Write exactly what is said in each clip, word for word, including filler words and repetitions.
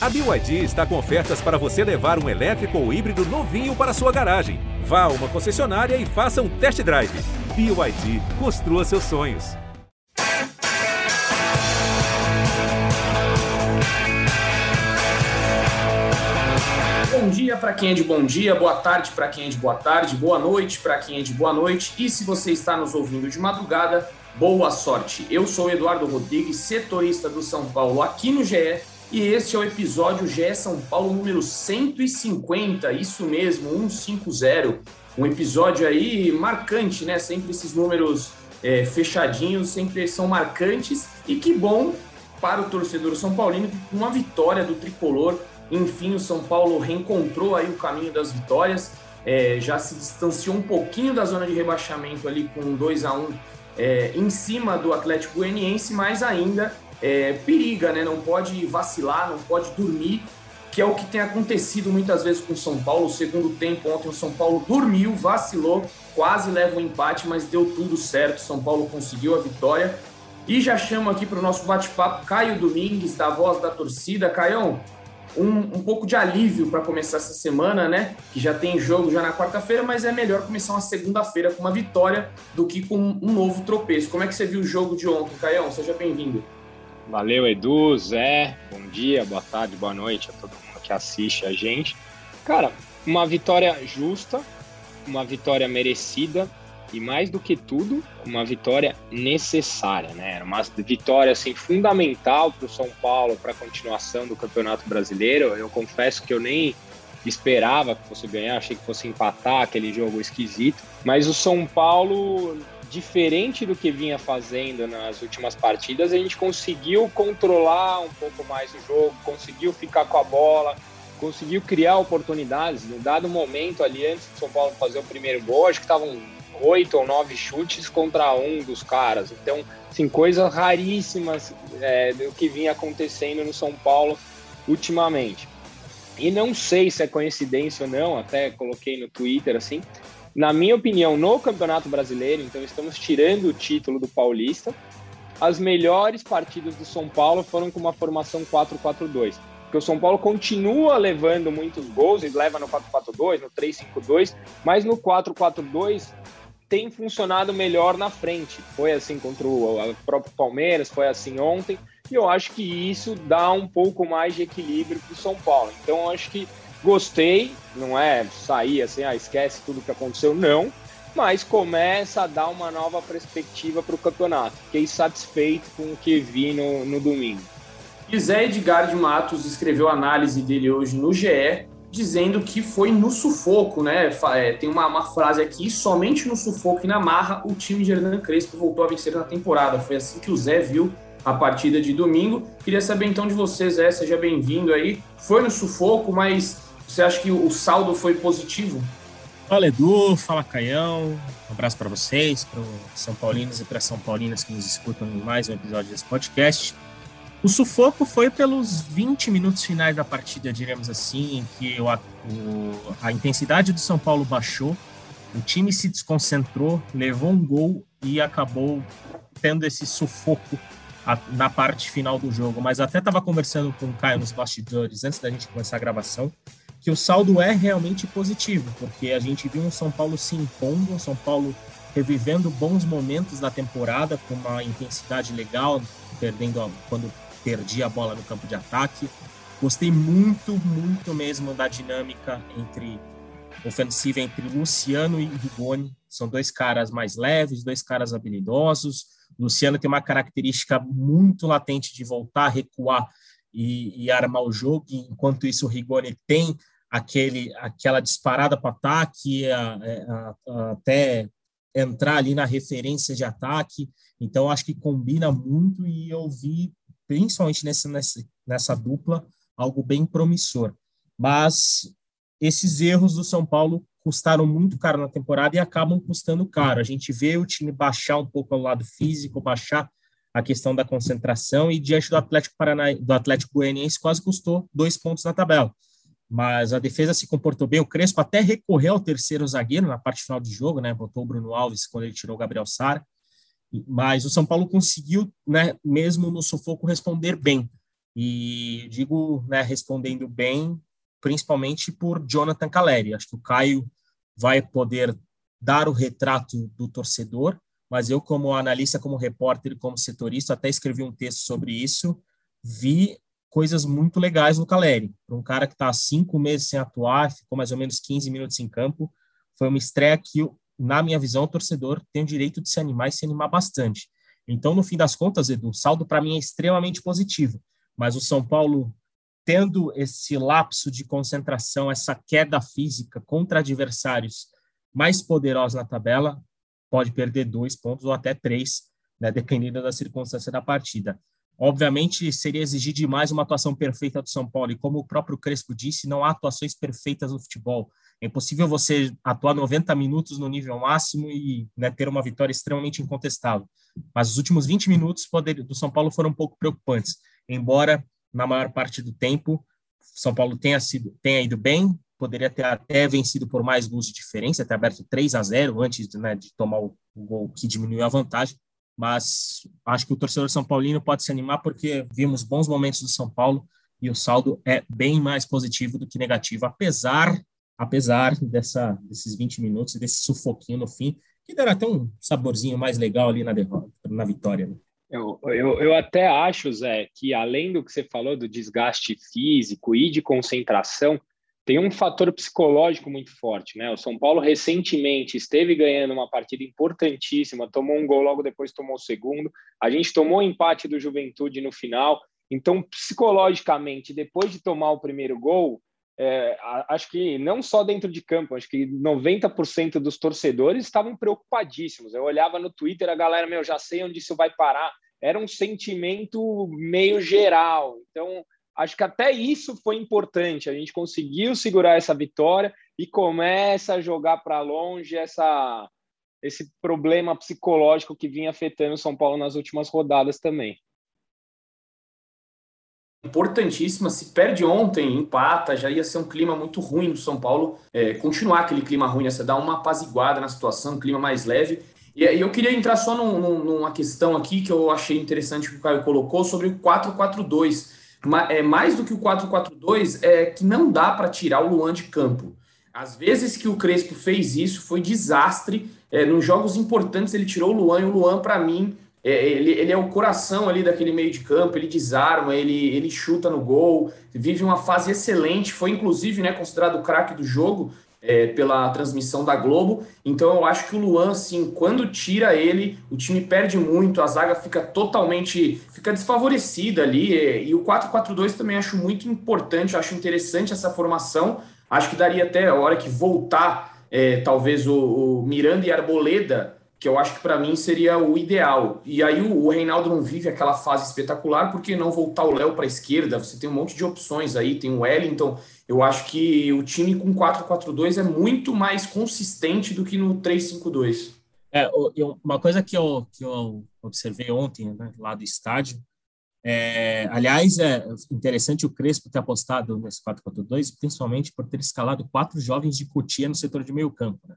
A B Y D está com ofertas para você levar um elétrico ou híbrido novinho para sua garagem. Vá a uma concessionária e faça um test drive. B Y D, construa seus sonhos. Bom dia para quem é de bom dia, boa tarde para quem é de boa tarde, boa noite para quem é de boa noite. E se você está nos ouvindo de madrugada, boa sorte. Eu sou o Eduardo Rodrigues, setorista do São Paulo aqui no G E, e este é o episódio G E São Paulo número cento e cinquenta, isso mesmo, cento e cinquenta. Um episódio aí marcante, né? Sempre esses números é, fechadinhos, sempre são marcantes. E que bom para o torcedor São Paulino, que com uma vitória do tricolor, enfim, o São Paulo reencontrou aí o caminho das vitórias, é, já se distanciou um pouquinho da zona de rebaixamento ali com dois a um é, em cima do Atlético Goianiense, mas ainda é, periga, né? Não pode vacilar, não pode dormir, que é o que tem acontecido muitas vezes com o São Paulo. O segundo tempo ontem o São Paulo dormiu, vacilou, quase leva o empate, mas deu tudo certo, o São Paulo conseguiu a vitória. E já chamo aqui para o nosso bate-papo Caio Domingues, da Voz da Torcida. Caião, Um, um pouco de alívio para começar essa semana, né? Que já tem jogo já na quarta-feira, mas é melhor começar uma segunda-feira com uma vitória do que com um novo tropeço. Como é que você viu o jogo de ontem, Caião? Seja bem-vindo. Valeu, Edu, Zé. Bom dia, boa tarde, boa noite a todo mundo que assiste a gente. Cara, uma vitória justa, uma vitória merecida e, mais do que tudo, uma vitória necessária, né? Uma vitória assim, fundamental para o São Paulo, para a continuação do Campeonato Brasileiro. Eu confesso que eu nem esperava que fosse ganhar, achei que fosse empatar, aquele jogo esquisito. Mas o São Paulo, diferente do que vinha fazendo nas últimas partidas, a gente conseguiu controlar um pouco mais o jogo, conseguiu ficar com a bola, conseguiu criar oportunidades. Num dado momento ali, antes do São Paulo fazer o primeiro gol, acho que estavam oito ou nove chutes contra um dos caras. Então, assim, coisas raríssimas é, do que vinha acontecendo no São Paulo ultimamente. E não sei se é coincidência ou não, até coloquei no Twitter, assim, na minha opinião, no Campeonato Brasileiro, então estamos tirando o título do Paulista, as melhores partidas do São Paulo foram com uma formação quatro quatro dois. Porque o São Paulo continua levando muitos gols, e leva no quatro quatro dois, no três cinco dois, mas no quatro quatro dois tem funcionado melhor na frente. Foi assim contra o próprio Palmeiras, foi assim ontem, e eu acho que isso dá um pouco mais de equilíbrio para o São Paulo. Então eu acho que gostei, não é sair assim, ah, esquece tudo que aconteceu, não, mas começa a dar uma nova perspectiva para o campeonato. Fiquei satisfeito com o que vi no, no domingo. E Zé Edgar de Matos escreveu a análise dele hoje no G E, dizendo que foi no sufoco, né? Tem uma, uma frase aqui: somente no sufoco e na marra o time de Hernan Crespo voltou a vencer na temporada. Foi assim que o Zé viu a partida de domingo. Queria saber então de você, Zé, seja bem-vindo aí. Foi no sufoco, mas você acha que o saldo foi positivo? Fala, Edu, fala, Caião. Um abraço para vocês, para os São Paulinos e para São Paulinas que nos escutam em mais um episódio desse podcast. O sufoco foi pelos vinte minutos finais da partida, diremos assim, em que o, o, a intensidade do São Paulo baixou, o time se desconcentrou, levou um gol e acabou tendo esse sufoco a, na parte final do jogo. Mas até estava conversando com o Caio nos bastidores, antes da gente começar a gravação, que o saldo é realmente positivo, porque a gente viu um São Paulo se impondo, um São Paulo revivendo bons momentos da temporada, com uma intensidade legal, perdendo quando perdi a bola no campo de ataque. Gostei muito, muito mesmo da dinâmica entre ofensiva entre Luciano e Rigoni. São dois caras mais leves, dois caras habilidosos. Luciano tem uma característica muito latente de voltar, recuar e, e armar o jogo. Enquanto isso, o Rigoni tem aquele, aquela disparada para ataque, a, a, a, até entrar ali na referência de ataque. Então, acho que combina muito e eu vi, principalmente nessa, nessa dupla, algo bem promissor. Mas esses erros do São Paulo custaram muito caro na temporada e acabam custando caro. A gente vê o time baixar um pouco ao lado físico, baixar a questão da concentração, e diante do Atlético Paraná, do Atlético Goianiense quase custou dois pontos na tabela. Mas a defesa se comportou bem, o Crespo até recorreu ao terceiro zagueiro na parte final do jogo, né? Botou o Bruno Alves quando ele tirou o Gabriel Sara, mas o São Paulo conseguiu, né, mesmo no sufoco, responder bem. E digo, né, respondendo bem, principalmente por Jonathan Calleri. Acho que o Caio vai poder dar o retrato do torcedor, mas eu, como analista, como repórter, como setorista, até escrevi um texto sobre isso, vi coisas muito legais no Calleri. Para um cara que está há cinco meses sem atuar, ficou mais ou menos quinze minutos em campo, foi uma estreia que, na minha visão, o torcedor tem o direito de se animar e se animar bastante. Então, no fim das contas, Edu, o saldo para mim é extremamente positivo, mas o São Paulo, tendo esse lapso de concentração, essa queda física contra adversários mais poderosos na tabela, pode perder dois pontos ou até três, né, dependendo da circunstância da partida. Obviamente, seria exigir demais uma atuação perfeita do São Paulo, e como o próprio Crespo disse, não há atuações perfeitas no futebol. É impossível você atuar noventa minutos no nível máximo e, né, ter uma vitória extremamente incontestável. Mas os últimos vinte minutos poder, do São Paulo foram um pouco preocupantes, embora, na maior parte do tempo, São Paulo tenha, sido, tenha ido bem, poderia ter até vencido por mais gols de diferença, até aberto três a zero antes, né, de tomar o gol que diminuiu a vantagem. Mas acho que o torcedor São Paulino pode se animar porque vimos bons momentos do São Paulo e o saldo é bem mais positivo do que negativo, apesar, apesar dessa, desses vinte minutos e desse sufoquinho no fim, que dará até um saborzinho mais legal ali na derrota, na vitória. Né? Eu, eu, eu até acho, Zé, que além do que você falou do desgaste físico e de concentração, tem um fator psicológico muito forte, né? O São Paulo recentemente esteve ganhando uma partida importantíssima, tomou um gol, logo depois tomou o segundo. A gente tomou o empate do Juventude no final. Então, psicologicamente, depois de tomar o primeiro gol, é, acho que não só dentro de campo, acho que noventa por cento dos torcedores estavam preocupadíssimos. Eu olhava no Twitter, a galera, meu, já sei onde isso vai parar. Era um sentimento meio geral. Então, acho que até isso foi importante, a gente conseguiu segurar essa vitória e começa a jogar para longe essa, esse problema psicológico que vinha afetando o São Paulo nas últimas rodadas também. Importantíssima, se perde ontem, empata, já ia ser um clima muito ruim no São Paulo, é, continuar aquele clima ruim, né? Você dá uma apaziguada na situação, um clima mais leve. E eu queria entrar só num, numa questão aqui que eu achei interessante que o Caio colocou sobre o quatro quatro dois. É mais do que o quatro quatro dois, é que não dá para tirar o Luan de campo. Às vezes que o Crespo fez isso, foi desastre. É, nos jogos importantes ele tirou o Luan, e o Luan, para mim, é, ele, ele é o coração ali daquele meio de campo, ele desarma, ele, ele chuta no gol, vive uma fase excelente, foi inclusive, né, considerado o craque do jogo é, pela transmissão da Globo. Então eu acho que o Luan, assim, quando tira ele, o time perde muito, a zaga fica totalmente, fica desfavorecida ali, e o quatro quatro dois também acho muito importante, acho interessante essa formação, acho que daria até a hora que voltar, é, talvez o, o Miranda e Arboleda, que eu acho que para mim seria o ideal, e aí o, o Reinaldo não vive aquela fase espetacular, porque não voltar o Léo para a esquerda, você tem um monte de opções aí, tem o Wellington. Eu acho que o time com quatro quatro dois é muito mais consistente do que no três cinco dois. É, eu, uma coisa que eu, que eu observei ontem, né, lá do estádio, é, aliás, é interessante o Crespo ter apostado nesse quatro quatro dois, principalmente por ter escalado quatro jovens de Cotia no setor de meio campo. Né?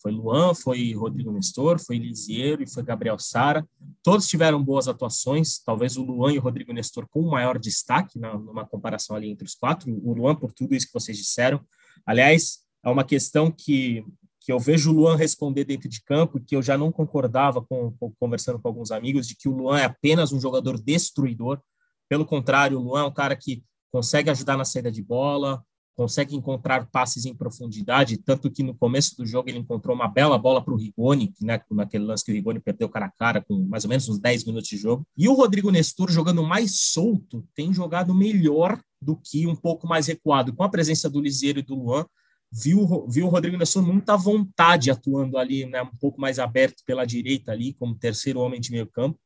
Foi Luan, foi Rodrigo Nestor, foi Liziero e foi Gabriel Sara. Todos tiveram boas atuações, talvez o Luan e o Rodrigo Nestor com o maior destaque, né, numa comparação ali entre os quatro. O Luan, por tudo isso que vocês disseram. Aliás, é uma questão que, que eu vejo o Luan responder dentro de campo, que eu já não concordava com, conversando com alguns amigos, de que o Luan é apenas um jogador destruidor. Pelo contrário, o Luan é um cara que consegue ajudar na saída de bola, consegue encontrar passes em profundidade, tanto que no começo do jogo ele encontrou uma bela bola para o Rigoni, né, naquele lance que o Rigoni perdeu cara a cara, com mais ou menos uns dez minutos de jogo. E o Rodrigo Nestor, jogando mais solto, tem jogado melhor do que um pouco mais recuado. Com a presença do Liziero e do Luan, viu, viu o Rodrigo Nestor muito à vontade atuando ali, né, um pouco mais aberto pela direita ali, como terceiro homem de meio campo.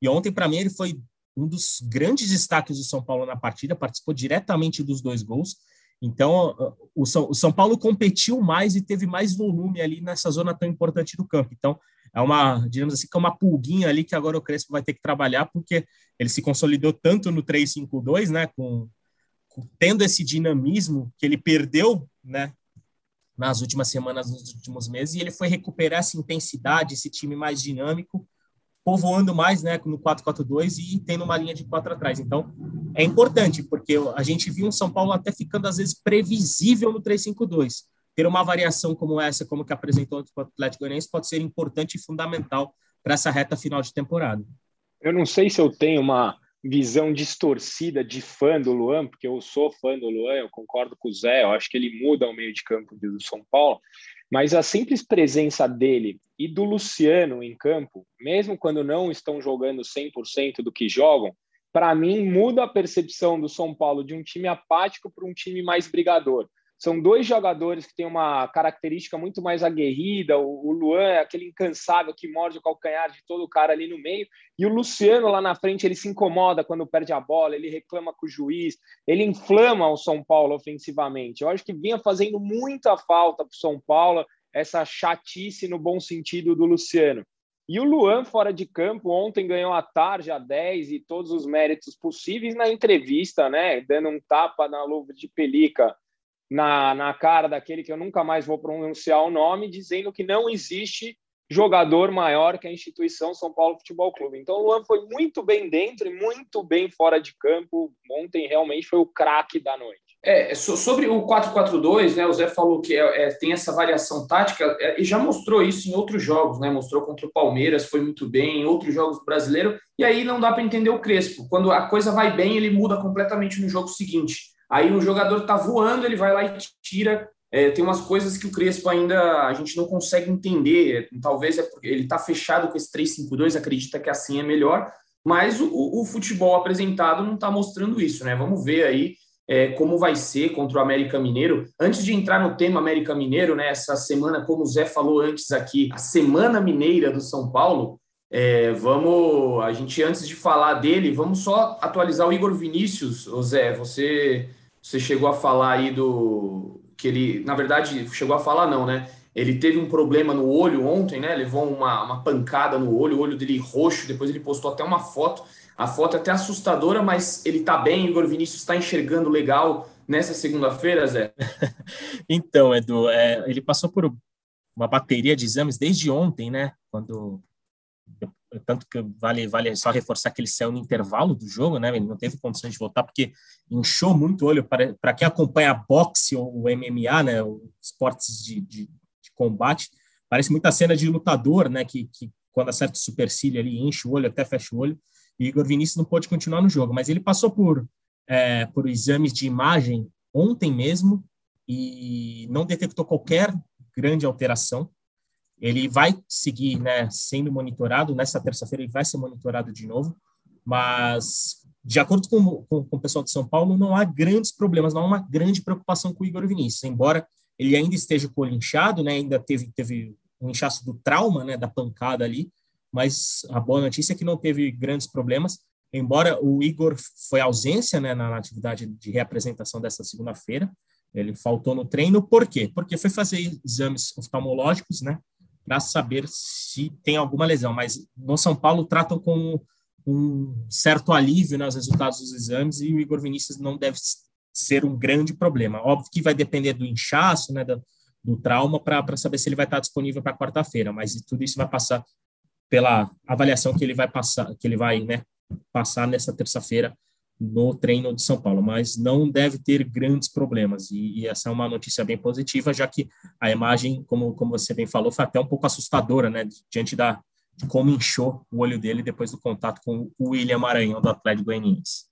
E ontem, para mim, ele foi um dos grandes destaques do São Paulo na partida, participou diretamente dos dois gols. Então, o São, o São Paulo competiu mais e teve mais volume ali nessa zona tão importante do campo. Então, é uma, digamos assim, que é uma pulguinha ali que agora o Crespo vai ter que trabalhar, porque ele se consolidou tanto no três cinco dois, né, com, com, tendo esse dinamismo que ele perdeu, né, nas últimas semanas, nos últimos meses, e ele foi recuperar essa intensidade, esse time mais dinâmico, povoando mais, né, no quatro quatro dois e tendo uma linha de quatro atrás. Então, é importante, porque a gente viu o São Paulo até ficando, às vezes, previsível no três cinco dois. Ter uma variação como essa, como que apresentou o Atlético Goianiense, pode ser importante e fundamental para essa reta final de temporada. Eu não sei se eu tenho uma visão distorcida de fã do Luan, porque eu sou fã do Luan, eu concordo com o Zé, eu acho que ele muda o meio de campo do São Paulo, mas a simples presença dele e do Luciano em campo, mesmo quando não estão jogando cem por cento do que jogam, para mim muda a percepção do São Paulo de um time apático para um time mais brigador. São dois jogadores que têm uma característica muito mais aguerrida. O Luan é aquele incansável que morde o calcanhar de todo o cara ali no meio. E o Luciano lá na frente, ele se incomoda quando perde a bola, ele reclama com o juiz, ele inflama o São Paulo ofensivamente. Eu acho que vinha fazendo muita falta para o São Paulo essa chatice no bom sentido do Luciano. E o Luan, fora de campo, ontem ganhou a tarja dez e todos os méritos possíveis na entrevista, né? Dando um tapa na luva de pelica. Na, na cara daquele que eu nunca mais vou pronunciar o nome, dizendo que não existe jogador maior que a instituição São Paulo Futebol Clube. Então o Luan foi muito bem dentro e muito bem fora de campo. Ontem realmente foi o craque da noite. É, sobre o quatro quatro dois, né, o Zé falou que é, é, tem essa variação tática, é, e já mostrou isso em outros jogos, né, mostrou contra o Palmeiras, foi muito bem, em outros jogos do Brasileiro, e aí não dá para entender o Crespo. Quando a coisa vai bem, ele muda completamente no jogo seguinte. Aí o jogador tá voando, ele vai lá e tira. É, tem umas coisas que o Crespo ainda a gente não consegue entender. Talvez é porque ele tá fechado com esse três cinco dois, acredita que assim é melhor. Mas o, o futebol apresentado não tá mostrando isso, né? Vamos ver aí é, como vai ser contra o América Mineiro. Antes de entrar no tema América Mineiro, né? Essa semana, como o Zé falou antes aqui, a Semana Mineira do São Paulo. É, vamos, a gente antes de falar dele, vamos só atualizar o Igor Vinícius. Ô Zé, você... Você chegou a falar aí do... que ele, na verdade, chegou a falar não, né? Ele teve um problema no olho ontem, né? Levou uma, uma pancada no olho, o olho dele roxo, depois ele postou até uma foto. A foto é até assustadora, mas ele tá bem, Igor Vinícius tá enxergando legal nessa segunda-feira, Zé? Então, Edu, é, ele passou por uma bateria de exames desde ontem, né? Quando... Tanto que vale, vale só reforçar que ele saiu no intervalo do jogo, né? Ele não teve condições de voltar porque inchou muito o olho. Para, para quem acompanha a boxe ou o M M A, né? Os esportes de, de, de combate, parece muita cena de lutador, né? Que, que quando acerta o supercílio ali, enche o olho, até fecha o olho. E Igor Vinícius não pôde continuar no jogo, mas ele passou por, é, por exames de imagem ontem mesmo e não detectou qualquer grande alteração. Ele vai seguir, né, sendo monitorado. Nessa terça-feira ele vai ser monitorado de novo, mas de acordo com, com, com o pessoal de São Paulo, não há grandes problemas, não há uma grande preocupação com o Igor Vinícius, embora ele ainda esteja com o olho inchado, né, ainda teve, teve um inchaço do trauma, né, da pancada ali, mas a boa notícia é que não teve grandes problemas, embora o Igor foi ausência, né, na atividade de reapresentação dessa segunda-feira. Ele faltou no treino, por quê? Porque foi fazer exames oftalmológicos, né, para saber se tem alguma lesão, mas no São Paulo tratam com um certo alívio nos resultados dos exames e o Igor Vinícius não deve ser um grande problema. Óbvio que vai depender do inchaço, né, do, do trauma, para saber se ele vai estar disponível para quarta-feira, mas tudo isso vai passar pela avaliação que ele vai passar, que ele vai, né, passar nessa terça-feira no treino de São Paulo, mas não deve ter grandes problemas, e, e essa é uma notícia bem positiva, já que a imagem, como, como você bem falou, foi até um pouco assustadora, né, diante da, de como inchou o olho dele depois do contato com o William Maranhão do Atlético Goianiense.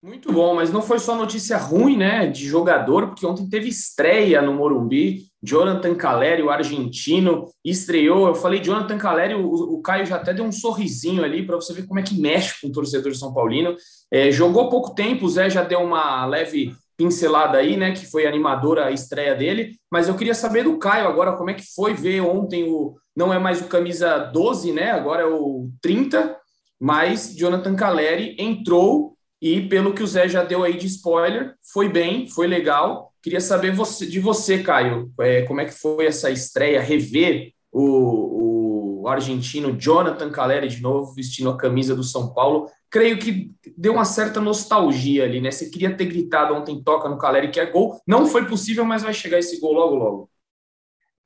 Muito bom, mas não foi só notícia ruim, né, de jogador, porque ontem teve estreia no Morumbi, Jonathan Calleri, o argentino, estreou. Eu falei Jonathan Calleri, o, o Caio já até deu um sorrisinho ali para você ver como é que mexe com o torcedor de São Paulino. É, jogou pouco tempo, o Zé já deu uma leve pincelada aí, né, que foi animadora a estreia dele, mas eu queria saber do Caio agora, como é que foi ver ontem o... Não é mais o camisa doze, né, agora é o trinta, mas Jonathan Calleri entrou. E pelo que o Zé já deu aí de spoiler, foi bem, foi legal. Queria saber você, de você, Caio, é, como é que foi essa estreia, rever o, o argentino Jonathan Calleri de novo, vestindo a camisa do São Paulo. Creio que deu uma certa nostalgia ali, né? Você queria ter gritado ontem, toca no Calleri, que é gol. Não foi possível, mas vai chegar esse gol logo, logo.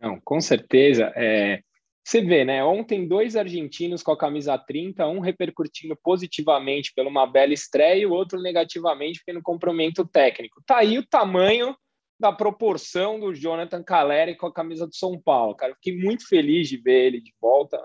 Não, com certeza. É... Você vê, né? Ontem, dois argentinos com a camisa trinta, um repercutindo positivamente pela uma bela estreia e o outro negativamente pelo comprometimento técnico. Tá aí o tamanho da proporção do Jonathan Calleri com a camisa do São Paulo. Cara, eu fiquei muito feliz de ver ele de volta.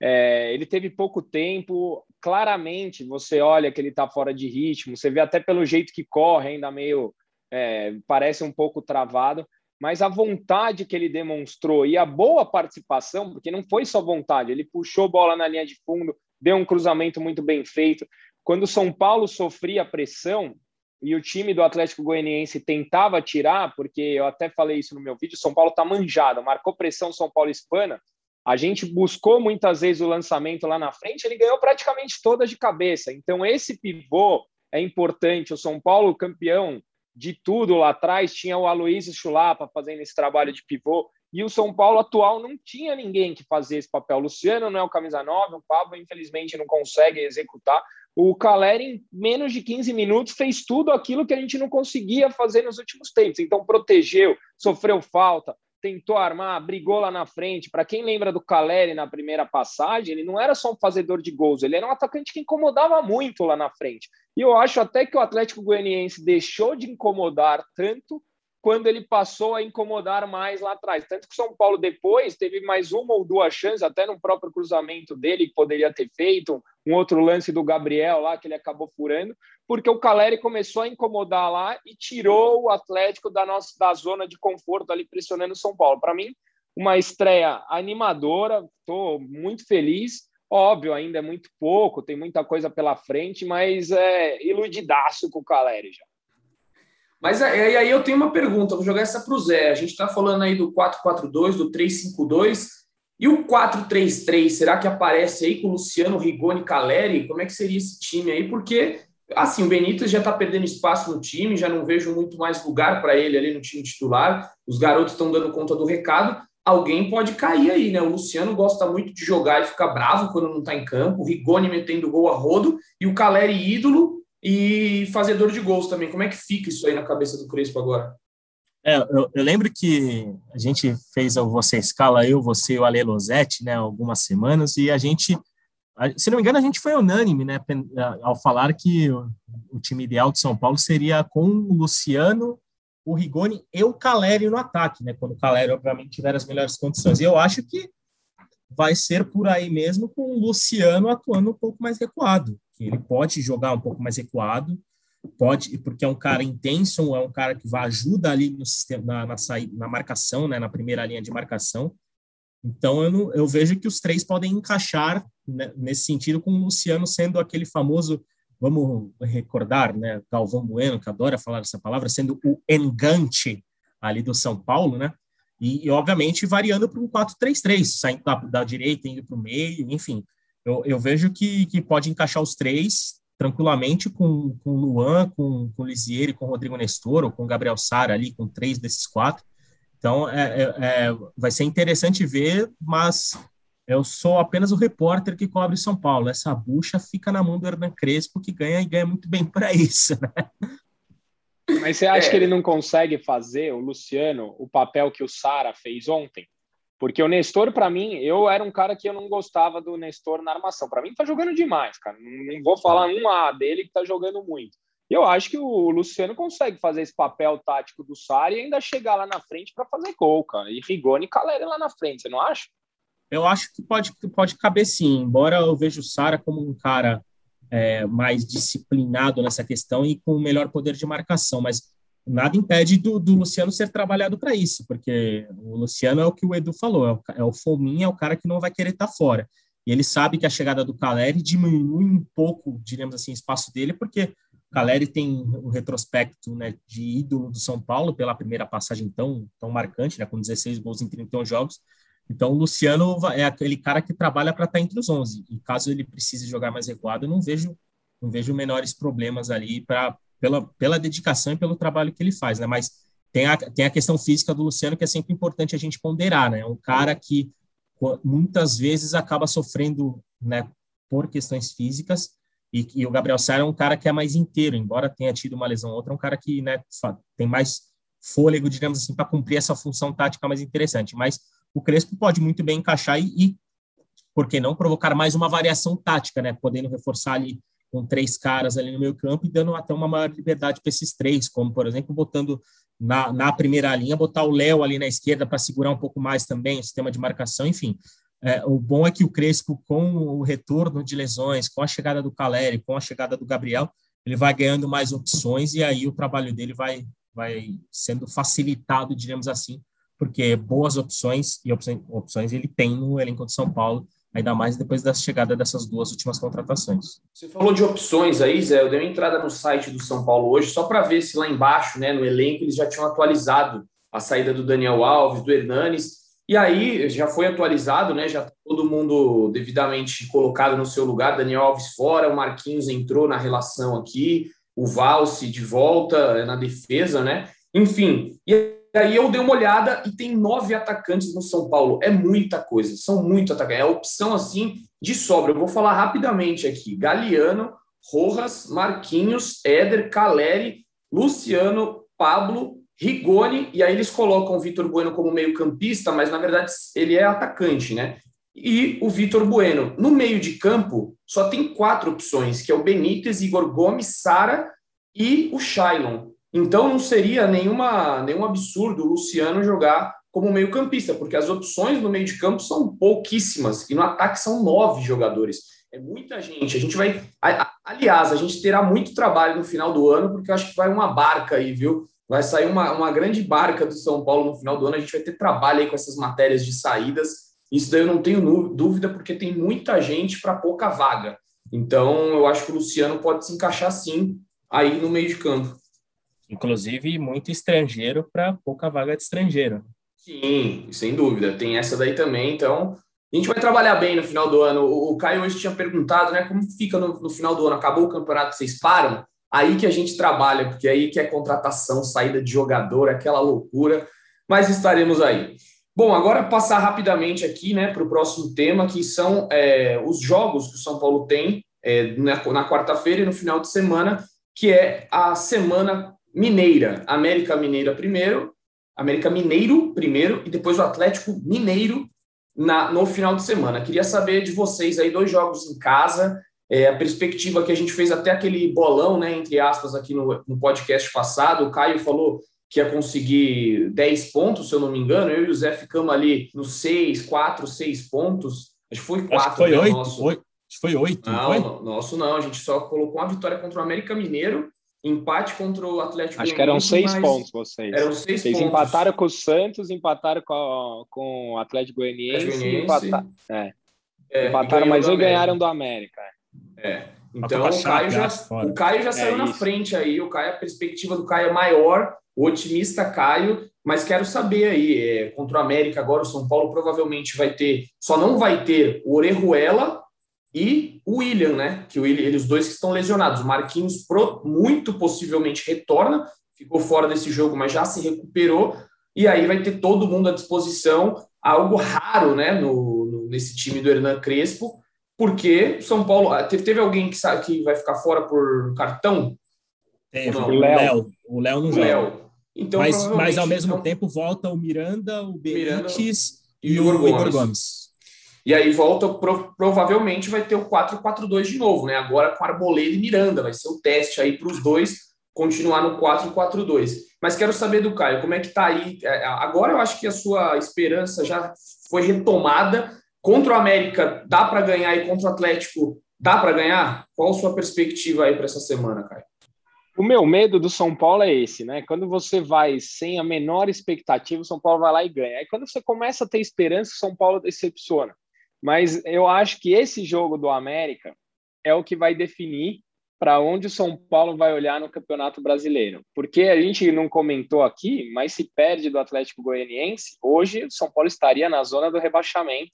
É, ele teve pouco tempo. Claramente, você olha que ele tá fora de ritmo. Você vê até pelo jeito que corre, ainda meio... É, parece um pouco travado. Mas a vontade que ele demonstrou e a boa participação, porque não foi só vontade, ele puxou bola na linha de fundo, deu um cruzamento muito bem feito. Quando o São Paulo sofria pressão e o time do Atlético Goianiense tentava tirar, porque eu até falei isso no meu vídeo, o São Paulo está manjado, marcou pressão, São Paulo hispana, a gente buscou muitas vezes o lançamento lá na frente, ele ganhou praticamente todas de cabeça. Então esse pivô é importante, o São Paulo campeão de tudo lá atrás, tinha o Aloysio Chulapa fazendo esse trabalho de pivô, e o São Paulo atual não tinha ninguém que fazia esse papel. O Luciano não é o camisa nove, o Pablo infelizmente não consegue executar. O Calleri, em menos de quinze minutos, fez tudo aquilo que a gente não conseguia fazer nos últimos tempos. Então protegeu, sofreu falta, tentou armar, brigou lá na frente. Para quem lembra do Calleri na primeira passagem, ele não era só um fazedor de gols, ele era um atacante que incomodava muito lá na frente. E eu acho até que o Atlético Goianiense deixou de incomodar tanto quando ele passou a incomodar mais lá atrás. Tanto que o São Paulo depois teve mais uma ou duas chances, até no próprio cruzamento dele, que poderia ter feito, um outro lance do Gabriel lá, que ele acabou furando, porque o Calleri começou a incomodar lá e tirou o Atlético da, nossa, da zona de conforto ali, pressionando o São Paulo. Para mim, uma estreia animadora, estou muito feliz. Óbvio, ainda é muito pouco, tem muita coisa pela frente, mas é iludidaço com o Calleri já. Mas aí eu tenho uma pergunta, vou jogar essa para o Zé. A gente está falando aí do quatro quatro dois, do três cinco dois, e o quatro três três, será que aparece aí com o Luciano, Rigoni, Calleri? Como é que seria esse time aí? Porque, assim, o Benítez já está perdendo espaço no time, já não vejo muito mais lugar para ele ali no time titular, os garotos estão dando conta do recado, alguém pode cair aí, né? O Luciano gosta muito de jogar e ficar bravo quando não está em campo, o Rigoni metendo gol a rodo, e o Calleri ídolo, e fazedor de gols também. Como é que fica isso aí na cabeça do Crespo agora? É, eu, eu lembro que a gente fez o Você Escala, eu, você e o Ale Losetti, né, algumas semanas, e a gente, se não me engano, a gente foi unânime, né, ao falar que o, o time ideal de São Paulo seria com o Luciano, o Rigoni e o Calleri no ataque, né, quando o Calleri, obviamente, tiver as melhores condições. E eu acho que vai ser por aí mesmo, com o Luciano atuando um pouco mais recuado. Ele pode jogar um pouco mais recuado, pode, porque é um cara intenso, é um cara que vai ajuda ali no sistema, na, na, saída, na marcação, né, na primeira linha de marcação. Então eu, não, eu vejo que os três podem encaixar, né, nesse sentido, com o Luciano sendo aquele famoso, vamos recordar, né, Galvão Bueno, que adora falar essa palavra, sendo o engante ali do São Paulo, né? E, e obviamente variando para um quatro três três, saindo da, da direita, indo para o meio, enfim. Eu, eu vejo que, que pode encaixar os três tranquilamente com o Luan, com o Liziero, com o Rodrigo Nestor, ou com o Gabriel Sara ali, com três desses quatro. Então, é, é, vai ser interessante ver, mas eu sou apenas o repórter que cobre São Paulo. Essa bucha fica na mão do Hernan Crespo, que ganha e ganha muito bem para isso, né? Mas você acha é. que ele não consegue fazer, o Luciano, o papel que o Sara fez ontem? Porque o Nestor, para mim, eu era um cara que eu não gostava do Nestor na armação. Para mim, tá jogando demais, cara. Não vou falar um A dele que tá jogando muito. Eu acho que o Luciano consegue fazer esse papel tático do Sara e ainda chegar lá na frente para fazer gol, cara. E Rigoni e Calleri lá na frente, você não acha? Eu acho que pode, pode caber sim. Embora eu veja o Sara como um cara é, mais disciplinado nessa questão e com melhor poder de marcação, mas... nada impede do, do Luciano ser trabalhado para isso, porque o Luciano é o que o Edu falou, é o, é o fominha, é o cara que não vai querer estar fora. E ele sabe que a chegada do Calleri diminui um pouco, digamos assim, o espaço dele, porque o Calleri tem o retrospecto, né, de ídolo do São Paulo pela primeira passagem tão, tão marcante, né, com dezesseis gols em trinta e um jogos. Então o Luciano é aquele cara que trabalha para estar entre os onze. E caso ele precise jogar mais recuado, eu não vejo, não vejo menores problemas ali para... Pela, pela dedicação e pelo trabalho que ele faz, né? Mas tem a, tem a questão física do Luciano, que é sempre importante a gente ponderar, né? É um cara que muitas vezes acaba sofrendo, né, por questões físicas, e, e o Gabriel Sara é um cara que é mais inteiro, embora tenha tido uma lesão ou outra, é um cara que, né, tem mais fôlego, digamos assim, para cumprir essa função tática mais interessante. Mas o Crespo pode muito bem encaixar e, e por que não provocar mais uma variação tática, né? Podendo reforçar ali com três caras ali no meio campo e dando até uma maior liberdade para esses três, como, por exemplo, botando na, na primeira linha, botar o Léo ali na esquerda para segurar um pouco mais também o sistema de marcação, enfim. É, o bom é que o Crespo, com o retorno de lesões, com a chegada do Calleri, com a chegada do Gabriel, ele vai ganhando mais opções e aí o trabalho dele vai, vai sendo facilitado, digamos assim, porque boas opções e opções, opções ele tem no elenco de São Paulo, ainda mais depois da chegada dessas duas últimas contratações. Você falou de opções aí, Zé, eu dei uma entrada no site do São Paulo hoje, só para ver se lá embaixo, né, no elenco, eles já tinham atualizado a saída do Daniel Alves, do Hernanes. E aí, já foi atualizado, né? Já todo mundo devidamente colocado no seu lugar. Daniel Alves fora, o Marquinhos entrou na relação aqui, o Valse de volta na defesa, né? Enfim, e aí eu dei uma olhada e tem nove atacantes no São Paulo. É muita coisa, são muito atacantes. É a opção, assim, de sobra. Eu vou falar rapidamente aqui. Galiano, Rojas, Marquinhos, Éder, Calleri, Luciano, Pablo, Rigoni, e aí eles colocam o Vitor Bueno como meio-campista, mas na verdade ele é atacante, né? E o Vitor Bueno. No meio de campo, só tem quatro opções, que é o Benítez, Igor Gomes, Sara e o Shailon. Então não seria nenhuma, nenhum absurdo o Luciano jogar como meio-campista, porque as opções no meio de campo são pouquíssimas, e no ataque são nove jogadores. É muita gente. A gente vai. Aliás, a gente terá muito trabalho no final do ano, porque eu acho que vai uma barca aí, viu? Vai sair uma, uma grande barca do São Paulo no final do ano, a gente vai ter trabalho aí com essas matérias de saídas, isso daí eu não tenho dúvida, porque tem muita gente para pouca vaga. Então, eu acho que o Luciano pode se encaixar sim, aí no meio de campo. Inclusive, muito estrangeiro para pouca vaga de estrangeiro. Sim, sem dúvida, tem essa daí também, então a gente vai trabalhar bem no final do ano. O Caio hoje tinha perguntado, né, como fica no, no final do ano, acabou o campeonato, vocês param? Aí que a gente trabalha, porque aí que é contratação, saída de jogador, aquela loucura, mas estaremos aí. Bom, agora passar rapidamente aqui, né, para o próximo tema, que são é, os jogos que o São Paulo tem é, na, na quarta-feira e no final de semana, que é a Semana Mineira. América Mineira primeiro, América Mineiro primeiro e depois o Atlético Mineiro na, no final de semana. Queria saber de vocês aí, dois jogos em casa. É, a perspectiva que a gente fez até aquele bolão, né, entre aspas, aqui no, no podcast passado, o Caio falou que ia conseguir dez pontos, se eu não me engano, eu e o Zé ficamos ali nos seis, quatro, seis pontos, acho que foi quatro. Acho que foi oito, nosso. Foi, foi oito, não, foi? Não, nosso não, a gente só colocou uma vitória contra o América Mineiro, empate contra o Atlético Mineiro. Acho que eram seis pontos vocês. Eram seis vocês pontos. Empataram com o Santos, empataram com, a, com o Atlético Goianiense, Goianiense. Empataram, é. É, empataram mas e ganharam do América. É. Então o Caio, já, o Caio já saiu é na frente aí, o Caio, a perspectiva do Caio é maior, o otimista Caio, mas quero saber aí, é, contra o América agora, o São Paulo provavelmente vai ter, só não vai ter o Orejuela e o William, né, que o William, eles dois que estão lesionados, o Marquinhos pro, muito possivelmente retorna, ficou fora desse jogo, mas já se recuperou, e aí vai ter todo mundo à disposição, algo raro, né, no, no, nesse time do Hernan Crespo. Porque São Paulo... Teve alguém que, sabe, que vai ficar fora por cartão? Teve, o Léo. O Léo não joga. Então, mas, mas, ao mesmo então, tempo, volta o Miranda, o Benítez e, e o Igor Gomes. Gomes. E aí volta... Pro, provavelmente vai ter o quatro quatro dois de novo, né? Agora com Arboleda e Miranda. Vai ser o teste aí para os dois continuar no quatro quatro dois. Mas quero saber do Caio, como é que tá aí? Agora eu acho que a sua esperança já foi retomada... Contra o América, dá para ganhar? E contra o Atlético, dá para ganhar? Qual a sua perspectiva aí para essa semana, Caio? O meu medo do São Paulo é esse, né? Quando você vai sem a menor expectativa, o São Paulo vai lá e ganha. Aí quando você começa a ter esperança, o São Paulo decepciona. Mas eu acho que esse jogo do América é o que vai definir para onde o São Paulo vai olhar no Campeonato Brasileiro. Porque a gente não comentou aqui, mas se perde do Atlético Goianiense, hoje o São Paulo estaria na zona do rebaixamento,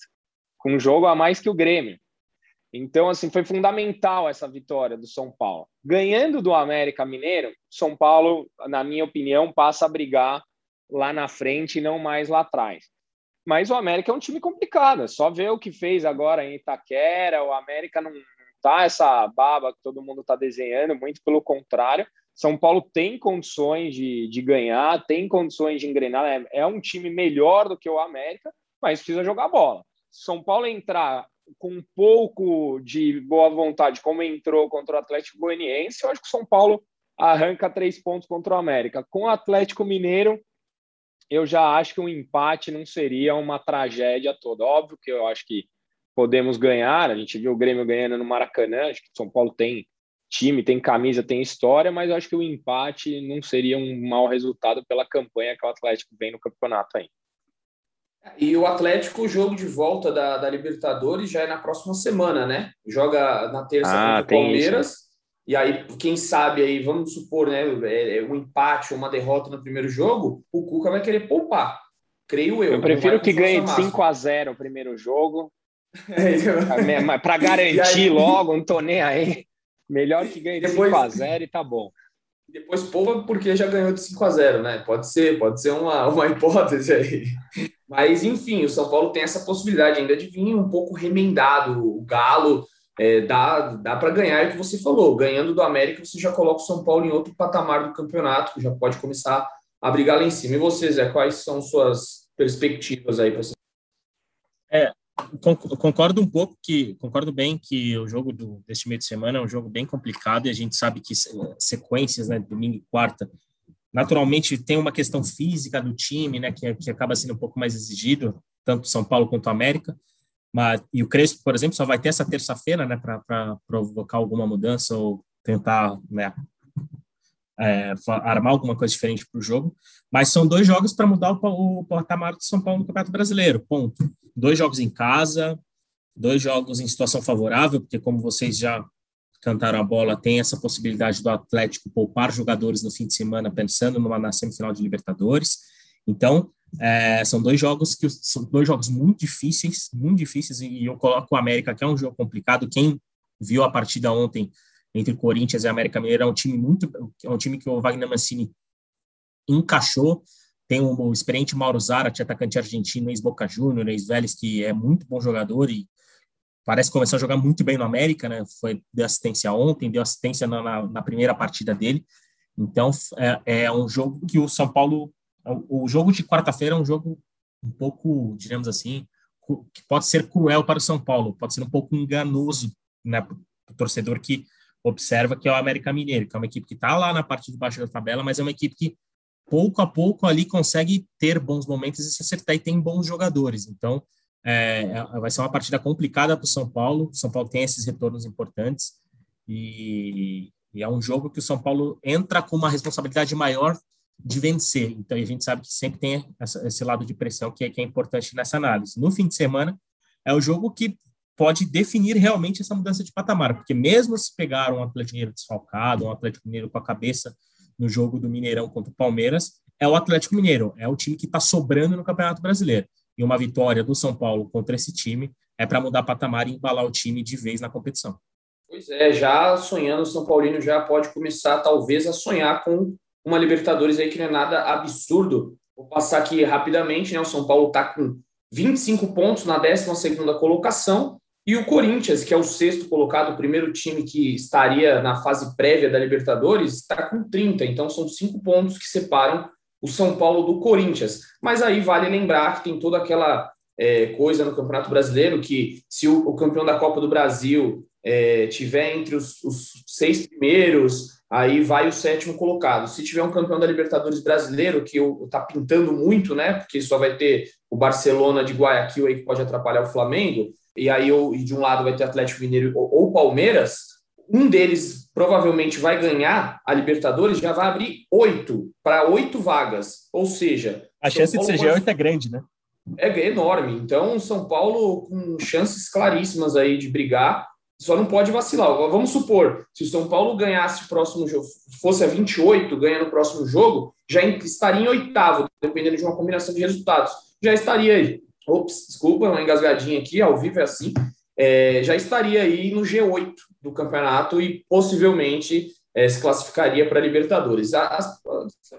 com um jogo a mais que o Grêmio. Então, assim, foi fundamental essa vitória do São Paulo. Ganhando do América Mineiro, São Paulo, na minha opinião, passa a brigar lá na frente e não mais lá atrás. Mas o América é um time complicado, é só ver o que fez agora em Itaquera, o América não tá essa baba que todo mundo tá desenhando, muito pelo contrário. São Paulo tem condições de, de ganhar, tem condições de engrenar, é, é um time melhor do que o América, mas precisa jogar bola. São Paulo entrar com um pouco de boa vontade, como entrou contra o Atlético Goianiense, eu acho que o São Paulo arranca três pontos contra o América. Com o Atlético Mineiro, eu já acho que um empate não seria uma tragédia toda. Óbvio que eu acho que podemos ganhar, a gente viu o Grêmio ganhando no Maracanã, acho que o São Paulo tem time, tem camisa, tem história, mas eu acho que o empate não seria um mau resultado pela campanha que o Atlético vem no campeonato ainda. E o Atlético, o jogo de volta da, da Libertadores já é na próxima semana, né? Joga na terça ah, contra o Palmeiras. Isso, né? E aí, quem sabe, aí vamos supor, né, um empate ou uma derrota no primeiro jogo, o Cuca vai querer poupar. Creio eu. Eu prefiro que ganhe de cinco a zero o primeiro jogo. É, para garantir aí... logo, não tô nem aí. Melhor que ganhe de depois... cinco a zero e tá bom. Depois poupa porque já ganhou de cinco a zero, né? Pode ser, pode ser uma, uma hipótese aí. Mas, enfim, o São Paulo tem essa possibilidade ainda de vir um pouco remendado. O Galo é, dá, dá para ganhar, é o que você falou. Ganhando do América, você já coloca o São Paulo em outro patamar do campeonato, que já pode começar a brigar lá em cima. E você, Zé, quais são suas perspectivas aí para você? É, concordo um pouco que, concordo bem que o jogo do, deste meio de semana é um jogo bem complicado e a gente sabe que sequências, né, domingo e quarta, naturalmente, tem uma questão física do time, né, que, que acaba sendo um pouco mais exigido, tanto São Paulo quanto a América. Mas, e o Crespo, por exemplo, só vai ter essa terça-feira, né, para provocar alguma mudança ou tentar, né, é, armar alguma coisa diferente para o jogo. Mas são dois jogos para mudar o, o patamar de São Paulo no Campeonato Brasileiro, ponto. Dois jogos em casa, dois jogos em situação favorável, porque como vocês já... cantaram a bola, tem essa possibilidade do Atlético poupar jogadores no fim de semana pensando numa, na semifinal de Libertadores. Então, é, são dois jogos que são dois jogos muito difíceis, muito difíceis, e eu coloco o América, que é um jogo complicado. Quem viu a partida ontem entre o Corinthians e a América Mineiro, é um time muito, é um time que o Wagner Mancini encaixou. Tem um, o experiente Mauro Zarate, atacante argentino, ex-Boca Júnior, ex-Vélez, que é muito bom jogador e parece que começou a jogar muito bem no América, né? Foi, deu assistência ontem, deu assistência na, na, na primeira partida dele. Então, é, é um jogo que o São Paulo... O, o jogo de quarta-feira é um jogo um pouco, digamos assim, que pode ser cruel para o São Paulo, pode ser um pouco enganoso, né, para o torcedor que observa, que é o América Mineiro, que é uma equipe que está lá na parte de baixo da tabela, mas é uma equipe que, pouco a pouco, ali consegue ter bons momentos e se acertar, e tem bons jogadores. Então, É, vai ser uma partida complicada para o São Paulo. O São Paulo tem esses retornos importantes e, e é um jogo que o São Paulo entra com uma responsabilidade maior de vencer. Então, a gente sabe que sempre tem essa, esse lado de pressão que é, que é importante nessa análise. No fim de semana, é o jogo que pode definir realmente essa mudança de patamar, porque mesmo se pegar um Atlético Mineiro desfalcado, um Atlético Mineiro com a cabeça no jogo do Mineirão contra o Palmeiras, é o Atlético Mineiro, é o time que está sobrando no Campeonato Brasileiro. E uma vitória do São Paulo contra esse time é para mudar patamar e embalar o time de vez na competição. Pois é, já sonhando, o São Paulino já pode começar talvez a sonhar com uma Libertadores aí, que não é nada absurdo. Vou passar aqui rapidamente, né? O São Paulo está com vinte e cinco pontos na décima segunda colocação e o Corinthians, que é o sexto colocado, o primeiro time que estaria na fase prévia da Libertadores, está com trinta. Então são cinco pontos que separam o São Paulo do Corinthians. Mas aí vale lembrar que tem toda aquela é, coisa no Campeonato Brasileiro, que se o, o campeão da Copa do Brasil é, tiver entre os, os seis primeiros, aí vai o sétimo colocado. Se tiver um campeão da Libertadores brasileiro, que está pintando muito, né, porque só vai ter o Barcelona de Guayaquil aí, que pode atrapalhar o Flamengo, e aí ou, e de um lado vai ter Atlético Mineiro ou, ou Palmeiras, um deles provavelmente vai ganhar a Libertadores, já vai abrir oito para oito vagas. Ou seja... A São chance Paulo de ser G oito pode... é grande, né? É enorme. Então, São Paulo com chances claríssimas aí de brigar, só não pode vacilar. Vamos supor, se o São Paulo ganhasse o próximo jogo, fosse a vinte e oito, ganha no próximo jogo, já estaria em oitavo, dependendo de uma combinação de resultados. Já estaria aí. Ops, desculpa, uma engasgadinha aqui, ao vivo é assim. É, já estaria aí no G oito do campeonato e possivelmente é, se classificaria para a Libertadores. As,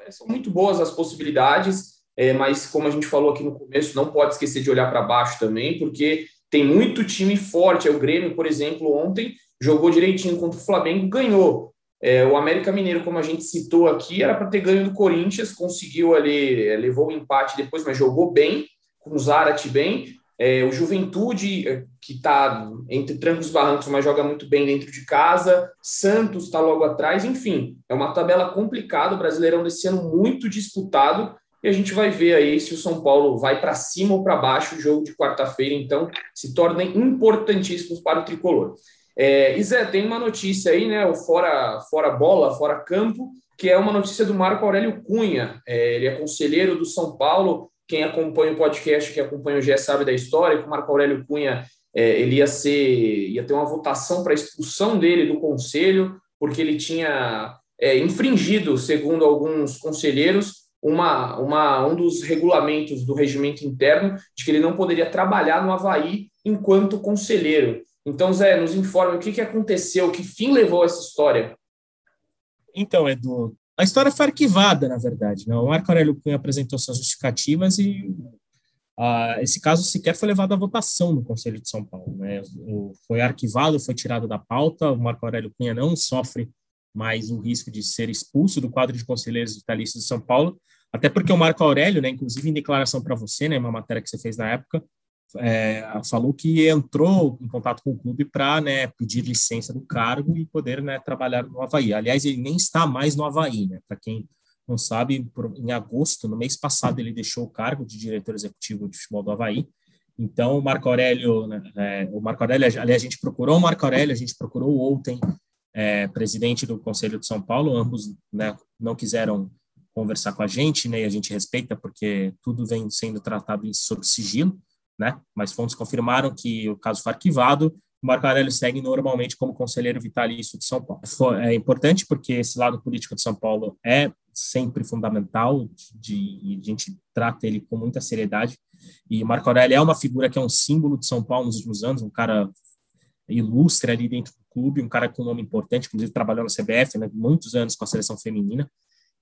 as, são muito boas as possibilidades, é, mas como a gente falou aqui no começo, não pode esquecer de olhar para baixo também, porque tem muito time forte. O Grêmio, por exemplo, ontem jogou direitinho contra o Flamengo, ganhou. É, o América Mineiro, como a gente citou aqui, era para ter ganho do Corinthians, conseguiu ali, levou o empate depois, mas jogou bem, com o Zarate bem. É, o Juventude, que está entre trancos e barrancos, mas joga muito bem dentro de casa. Santos está logo atrás. Enfim, é uma tabela complicada. O Brasileirão desse ano muito disputado. E a gente vai ver aí se o São Paulo vai para cima ou para baixo. O jogo de quarta-feira, então, se tornem importantíssimos para o Tricolor. É, e Zé, tem uma notícia aí, né? O fora, fora bola, fora campo, que é uma notícia do Marco Aurélio Cunha. É, ele é conselheiro do São Paulo. Quem acompanha o podcast, quem acompanha o G E sabe da história, que o Marco Aurélio Cunha é, ele ia, ser, ia ter uma votação para a expulsão dele do conselho, porque ele tinha é, infringido, segundo alguns conselheiros, uma, uma, um dos regulamentos do regimento interno de que ele não poderia trabalhar no Havaí enquanto conselheiro. Então, Zé, nos informe o que, que aconteceu, que fim levou essa história? Então, Edu... A história foi arquivada, na verdade. Né? O Marco Aurélio Cunha apresentou suas justificativas e uh, esse caso sequer foi levado à votação no Conselho de São Paulo. Né? O, foi arquivado, foi tirado da pauta. O Marco Aurélio Cunha não sofre mais o risco de ser expulso do quadro de conselheiros vitalistas de São Paulo, até porque o Marco Aurélio, né, inclusive em declaração para você, né, uma matéria que você fez na época, é, falou que entrou em contato com o clube para, né, pedir licença do cargo e poder, né, trabalhar no Havaí. Aliás, ele nem está mais no Havaí, né? Para quem não sabe, por, em agosto, no mês passado, ele deixou o cargo de diretor executivo de futebol do Havaí. Então, o Marco Aurélio, né, é, o Marco Aurélio, aliás, a gente procurou o Marco Aurélio, a gente procurou ontem, é, presidente do Conselho de São Paulo, ambos, né, não quiseram conversar com a gente, né, e a gente respeita porque tudo vem sendo tratado sob sigilo. Né? Mas fontes confirmaram que o caso foi arquivado. O Marco Aurélio segue normalmente como conselheiro vitalício de São Paulo. É importante porque esse lado político de São Paulo é sempre fundamental e a gente trata ele com muita seriedade. E o Marco Aurélio é uma figura que é um símbolo de São Paulo nos últimos anos, um cara ilustre ali dentro do clube, um cara com um nome importante, inclusive trabalhou na C B F, né, muitos anos com a seleção feminina.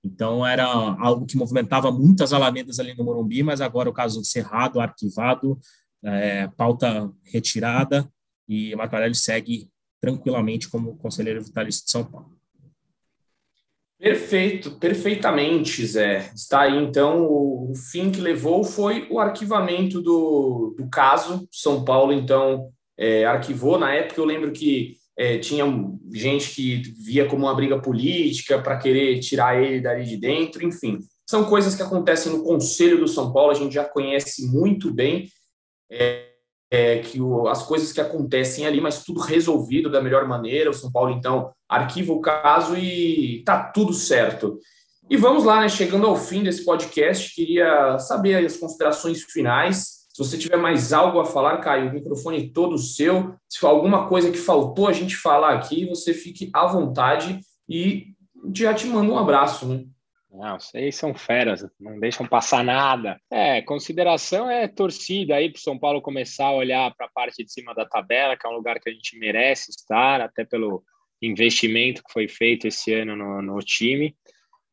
Então, era algo que movimentava muitas alamedas ali no Morumbi, mas agora o caso encerrado, arquivado, é, pauta retirada, e o Marco Aurélio segue tranquilamente como conselheiro vitalício de São Paulo. Perfeito, perfeitamente, Zé. Está aí, então, o, o fim que levou foi o arquivamento do, do caso. São Paulo, então, é, arquivou. Na época, eu lembro que É, tinha gente que via como uma briga política para querer tirar ele dali de dentro, enfim. São coisas que acontecem no Conselho do São Paulo, a gente já conhece muito bem é, é, que o, as coisas que acontecem ali, mas tudo resolvido da melhor maneira. O São Paulo, então, arquiva o caso e tá tudo certo. E vamos lá, né? Chegando ao fim desse podcast, queria saber as considerações finais. Se você tiver mais algo a falar, Caio, o microfone é todo seu. Se for alguma coisa que faltou a gente falar aqui, você fique à vontade e já te mando um abraço, né? Não, vocês são feras, não deixam passar nada. É, consideração é torcida aí para o São Paulo começar a olhar para a parte de cima da tabela, que é um lugar que a gente merece estar, até pelo investimento que foi feito esse ano no, no time.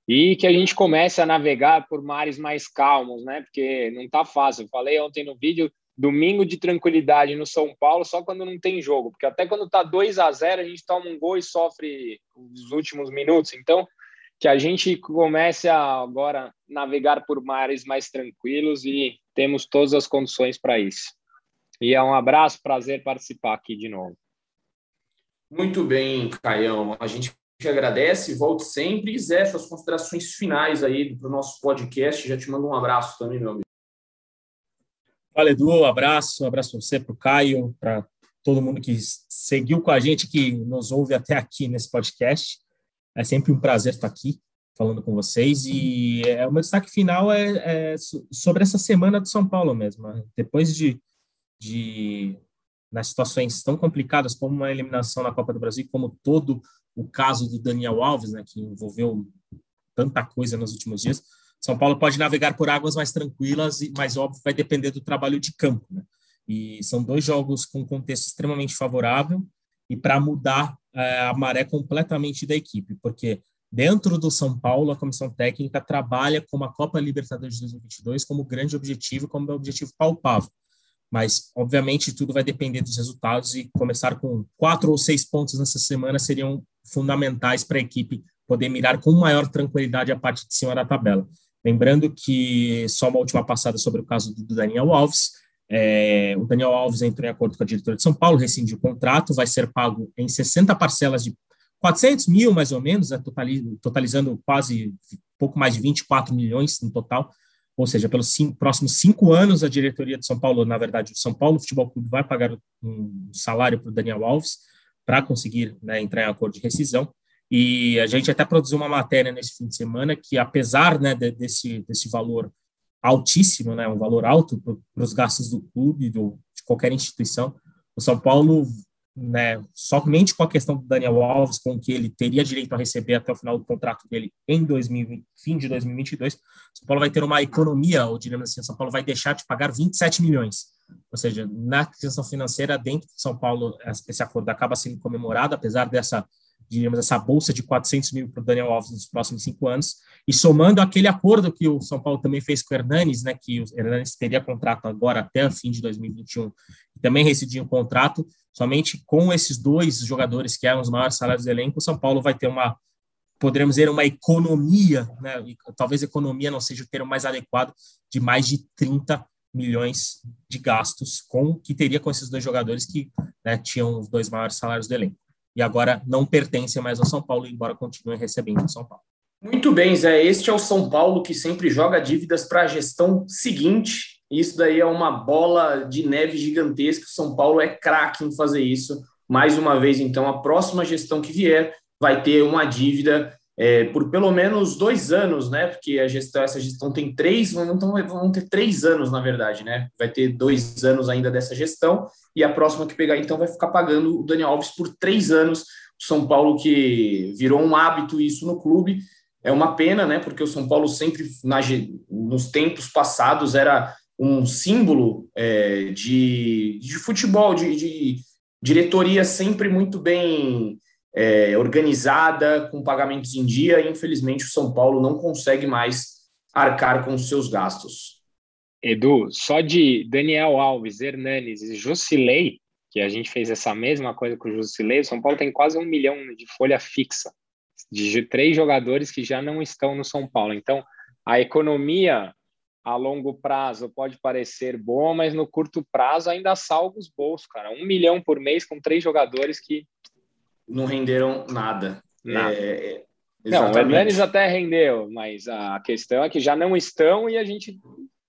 E que a gente comece a navegar por mares mais calmos, né? Porque não tá fácil. Eu falei ontem no vídeo, domingo de tranquilidade no São Paulo, só quando não tem jogo. Porque até quando tá dois a zero, a gente toma um gol e sofre os últimos minutos. Então, que a gente comece a agora navegar por mares mais tranquilos e temos todas as condições para isso. E é um abraço, prazer participar aqui de novo. Muito bem, Caião. A gente que agradece, volte sempre. E Zé, suas considerações finais aí para o nosso podcast. Já te mando um abraço também, meu amigo. Valeu, Edu, um abraço, um abraço para você, para o Caio, para todo mundo que seguiu com a gente, que nos ouve até aqui nesse podcast. É sempre um prazer estar aqui falando com vocês. E é, o meu destaque final é, é sobre essa semana de São Paulo mesmo. Depois de... de nas situações tão complicadas como uma eliminação na Copa do Brasil, como todo o caso do Daniel Alves, né, que envolveu tanta coisa nos últimos dias, São Paulo pode navegar por águas mais tranquilas, e mais óbvio vai depender do trabalho de campo. Né? E são dois jogos com contexto extremamente favorável e para mudar é, a maré completamente da equipe, porque dentro do São Paulo a comissão técnica trabalha com a Copa Libertadores de dois mil e vinte e dois como grande objetivo, como um objetivo palpável. Mas, obviamente, tudo vai depender dos resultados e começar com quatro ou seis pontos nessa semana seriam fundamentais para a equipe poder mirar com maior tranquilidade a parte de cima da tabela. Lembrando que só uma última passada sobre o caso do Daniel Alves, É, o Daniel Alves entrou em acordo com a diretoria de São Paulo, rescindiu o contrato, vai ser pago em sessenta parcelas de quatrocentos mil, mais ou menos, totalizando quase pouco mais de vinte e quatro milhões no total, ou seja, pelos cinco, próximos cinco anos a diretoria de São Paulo, na verdade o São Paulo Futebol Clube vai pagar um salário para o Daniel Alves para conseguir, né, entrar em acordo de rescisão. E a gente até produziu uma matéria nesse fim de semana que, apesar, né, desse, desse valor altíssimo, né, um valor alto para os gastos do clube, do, de qualquer instituição, o São Paulo, né, somente com a questão do Daniel Alves, com o que ele teria direito a receber até o final do contrato dele em dois mil e vinte, fim de dois mil e vinte e dois, São Paulo vai ter uma economia, ou digamos assim, São Paulo vai deixar de pagar vinte e sete milhões, ou seja, na questão financeira dentro de São Paulo, esse acordo acaba sendo comemorado, apesar dessa, digamos, essa bolsa de quatrocentos mil para o Daniel Alves nos próximos cinco anos, e somando aquele acordo que o São Paulo também fez com o Hernanes, né, que o Hernanes teria contrato agora até o fim de dois mil e vinte e um, e também rescindiu o contrato, somente com esses dois jogadores que eram os maiores salários do elenco, o São Paulo vai ter uma, poderíamos dizer, uma economia, né, e talvez economia não seja o termo mais adequado, de mais de trinta milhões de gastos com que teria com esses dois jogadores que, né, tinham os dois maiores salários do elenco. E agora não pertence mais ao São Paulo, embora continue recebendo o São Paulo. Muito bem, Zé. Este é o São Paulo que sempre joga dívidas para a gestão seguinte. Isso daí é uma bola de neve gigantesca. O São Paulo é craque em fazer isso. Mais uma vez, então, a próxima gestão que vier vai ter uma dívida é, por pelo menos dois anos, né? Porque a gestão, essa gestão tem três, então vão ter três anos, na verdade, né? Vai ter dois anos ainda dessa gestão, e a próxima que pegar, então, vai ficar pagando o Daniel Alves por três anos. O São Paulo que virou um hábito isso no clube, é uma pena, né? Porque o São Paulo sempre, na, nos tempos passados, era um símbolo é, de, de futebol, de, de diretoria sempre muito bem É, organizada, com pagamentos em dia, e infelizmente o São Paulo não consegue mais arcar com os seus gastos. Edu, só de Daniel Alves, Hernanes e Jusilei, que a gente fez essa mesma coisa com o Jusilei, o São Paulo tem quase um milhão de folha fixa, de três jogadores que já não estão no São Paulo. Então, a economia a longo prazo pode parecer boa, mas no curto prazo ainda salva os bolsos, cara. Um milhão por mês com três jogadores que não renderam nada. nada. É, não, o Hernanes até rendeu, mas a questão é que já não estão e a gente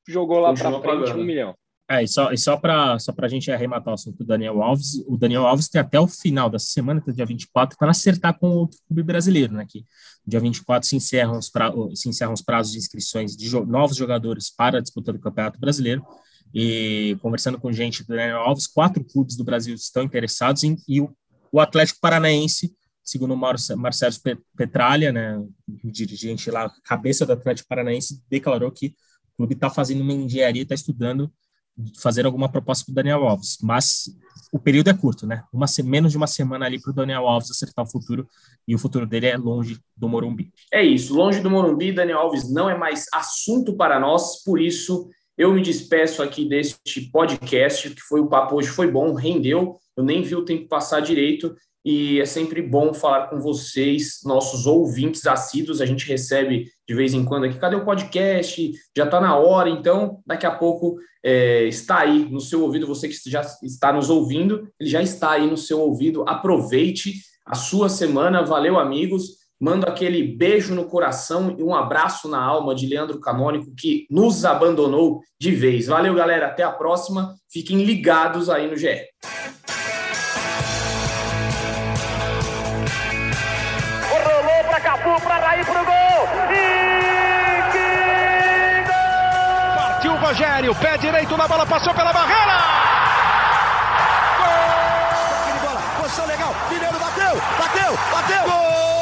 jogou lá para frente pagando um milhão. É, e só, e só para só a gente arrematar o assunto do Daniel Alves, o Daniel Alves tem até o final dessa semana, até o dia vinte e quatro, para acertar com outro clube brasileiro, né? Que no dia vinte e quatro se encerram os, pra, se encerram os prazos de inscrições de jo- novos jogadores para a disputa do Campeonato Brasileiro. E conversando com gente do Daniel Alves, quatro clubes do Brasil estão interessados em, e o O Atlético Paranaense, segundo o Marcelo Petralha, né, o dirigente lá, cabeça do Atlético Paranaense, declarou que o clube está fazendo uma engenharia, está estudando fazer alguma proposta para o Daniel Alves. Mas o período é curto, né? Uma, menos de uma semana ali para o Daniel Alves acertar o futuro, e o futuro dele é longe do Morumbi. É isso, longe do Morumbi, Daniel Alves não é mais assunto para nós, por isso eu me despeço aqui deste podcast, que foi o papo hoje, foi bom, rendeu. Eu nem vi o tempo passar direito, e é sempre bom falar com vocês, nossos ouvintes assíduos. A gente recebe de vez em quando aqui, cadê o podcast? Já está na hora, então daqui a pouco é, está aí no seu ouvido, você que já está nos ouvindo, ele já está aí no seu ouvido, aproveite a sua semana, valeu amigos, mando aquele beijo no coração e um abraço na alma de Leandro Canônico, que nos abandonou de vez. Valeu galera, até a próxima, fiquem ligados aí no G E. Para Raí, pro gol! E que gol! Partiu o Rogério, pé direito na bola, passou pela barreira! Gol! Bola, posição legal, Mineiro bateu, bateu, bateu! Gol!